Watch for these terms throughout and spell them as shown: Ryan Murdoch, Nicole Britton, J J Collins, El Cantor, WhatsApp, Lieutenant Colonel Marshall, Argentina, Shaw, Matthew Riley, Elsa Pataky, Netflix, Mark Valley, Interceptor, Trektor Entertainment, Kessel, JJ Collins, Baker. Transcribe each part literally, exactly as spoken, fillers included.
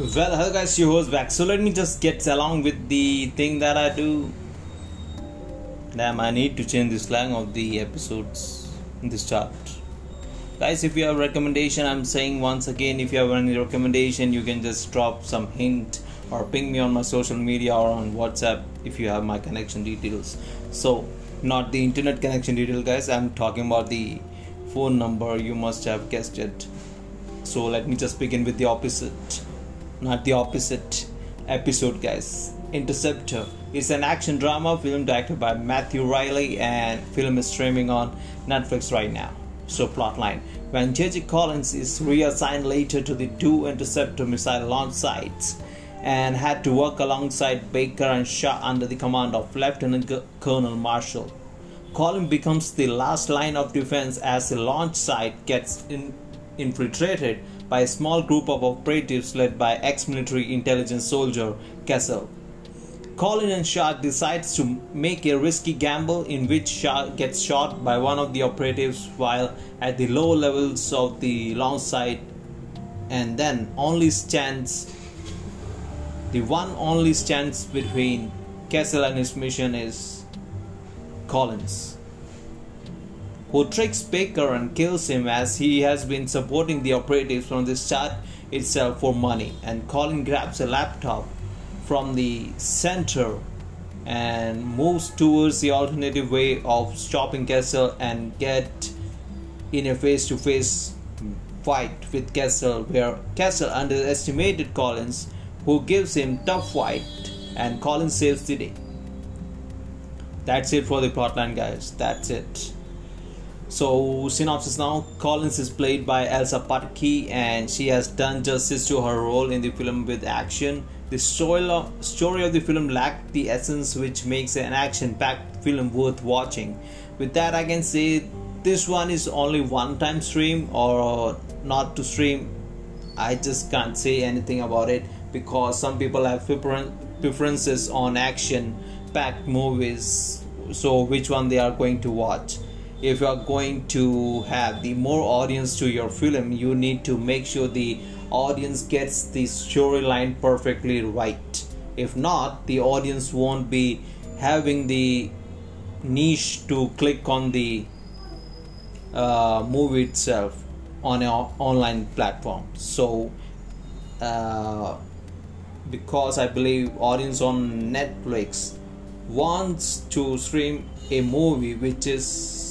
Well, hello guys, your host back. So let me just get along with the thing that I do. Damn, I need to change the slang of the episodes in this chart. Guys, if you have recommendation, I'm saying once again, if you have any recommendation, you can just drop some hint or ping me on my social media or on WhatsApp if you have my connection details. So, not the internet connection detail, guys. I'm talking about the phone number. You must have guessed it. So let me just begin with the opposite. Not the opposite episode, guys. Interceptor is an action drama film directed by Matthew Riley, and film is streaming on Netflix right now. So plotline: when J J Collins is reassigned later to the two Interceptor missile launch sites and had to work alongside Baker and Shaw under the command of Lieutenant Colonel Marshall, Collins becomes the last line of defense as the launch site gets in- infiltrated by a small group of operatives led by ex-military intelligence soldier Kessel. Colin and Shaw decides to make a risky gamble in which Shaw gets shot by one of the operatives while at the low levels of the launch site, and then only stands the one only stands between Kessel and his mission is Collins, who tricks Baker and kills him as he has been supporting the operatives from the start itself for money. And Colin grabs a laptop from the center and moves towards the alternative way of stopping Kessel and get in a face-to-face fight with Kessel, where Kessel underestimated Collins, who gives him tough fight, and Collins saves the day. That's it for the plotline, guys. That's it. So, synopsis now. Collins is played by Elsa Pataky, and she has done justice to her role in the film with action. The story of the film lacked the essence which makes an action-packed film worth watching. With that, I can say this one is only one-time stream or not to stream. I just can't say anything about it because some people have preferences on action-packed movies, so which one they are going to watch. If you are going to have the more audience to your film, you need to make sure the audience gets the storyline perfectly right. If not, the audience won't be having the niche to click on the uh, movie itself on an online platform. So, uh, because I believe audience on Netflix wants to stream a movie which is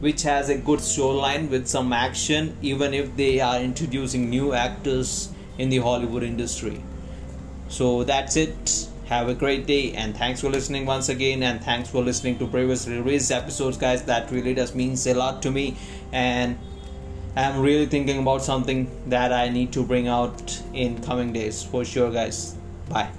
which has a good storyline with some action, even if they are introducing new actors in the Hollywood industry. So that's it. Have a great day, and thanks for listening once again, and thanks for listening to previously released episodes, guys. That really does means a lot to me, and I'm really thinking about something that I need to bring out in coming days for sure, guys. Bye.